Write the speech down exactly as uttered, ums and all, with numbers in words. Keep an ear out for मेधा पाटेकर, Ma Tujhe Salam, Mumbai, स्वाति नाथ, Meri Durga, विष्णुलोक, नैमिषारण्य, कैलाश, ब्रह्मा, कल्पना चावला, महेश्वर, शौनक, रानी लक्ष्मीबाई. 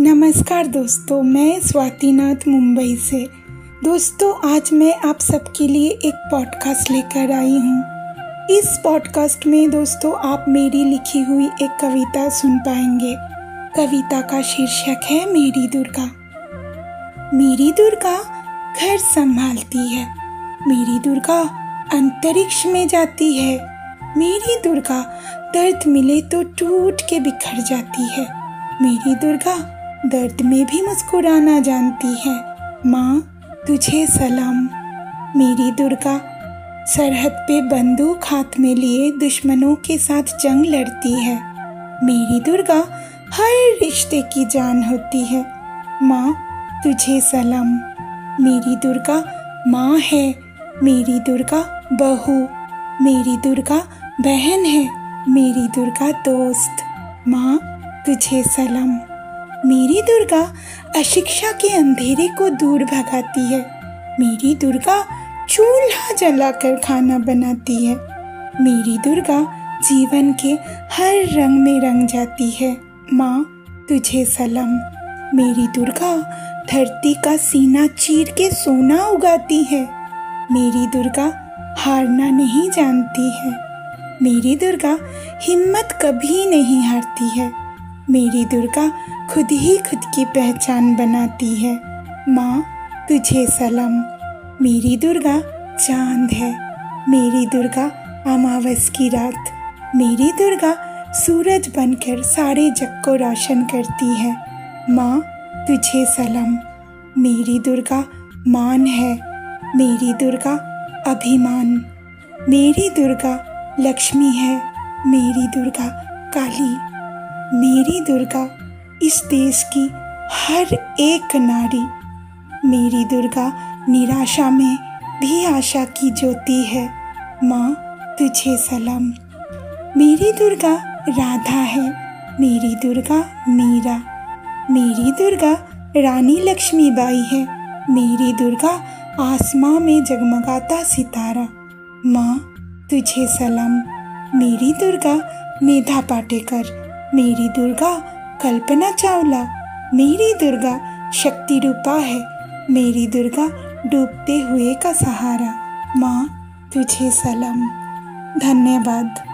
नमस्कार दोस्तों, मैं स्वाति नाथ मुंबई से। दोस्तों, आज मैं आप सबके लिए एक पॉडकास्ट लेकर आई हूँ। इस पॉडकास्ट में दोस्तों आप मेरी लिखी हुई एक कविता सुन पाएंगे। कविता का शीर्षक है मेरी दुर्गा। मेरी दुर्गा घर संभालती है, मेरी दुर्गा अंतरिक्ष में जाती है, मेरी दुर्गा दर्द मिले तो टूट के बिखर जाती है, मेरी दुर्गा दर्द में भी मुस्कुराना जानती है। माँ तुझे सलाम। मेरी दुर्गा सरहद पे बंदूक हाथ में लिए दुश्मनों के साथ जंग लड़ती है, मेरी दुर्गा हर रिश्ते की जान होती है। माँ तुझे सलाम। मेरी दुर्गा माँ है, मेरी दुर्गा बहू, मेरी दुर्गा बहन है, मेरी दुर्गा दोस्त। माँ तुझे सलाम। मेरी दुर्गा अशिक्षा के अंधेरे को दूर भगाती है, मेरी दुर्गा चूल्हा जलाकर खाना बनाती है, मेरी दुर्गा जीवन के हर रंग में रंग जाती है। माँ तुझे सलाम। मेरी दुर्गा धरती का सीना चीर के सोना उगाती है, मेरी दुर्गा हारना नहीं जानती है, मेरी दुर्गा हिम्मत कभी नहीं हारती है, मेरी दुर्गा खुद ही खुद की पहचान बनाती है। माँ तुझे सलाम। मेरी दुर्गा चांद है, मेरी दुर्गा अमावस की रात, मेरी दुर्गा सूरज बनकर सारे जग को रोशन करती है। माँ तुझे सलाम। मेरी दुर्गा मान है, मेरी दुर्गा अभिमान, मेरी दुर्गा लक्ष्मी है, मेरी दुर्गा काली। मेरी दुर्गा इस देश की हर एक नारी, मेरी दुर्गा निराशा में भी आशा की ज्योति है। माँ तुझे सलाम। मेरी दुर्गा राधा है, मेरी दुर्गा मीरा, मेरी दुर्गा रानी लक्ष्मीबाई है, मेरी दुर्गा आसमां में जगमगाता सितारा। माँ तुझे सलाम। मेरी दुर्गा मेधा पाटेकर, मेरी दुर्गा कल्पना चावला, मेरी दुर्गा शक्ति रूपा है, मेरी दुर्गा डूबते हुए का सहारा। माँ तुझे सलाम। धन्यवाद।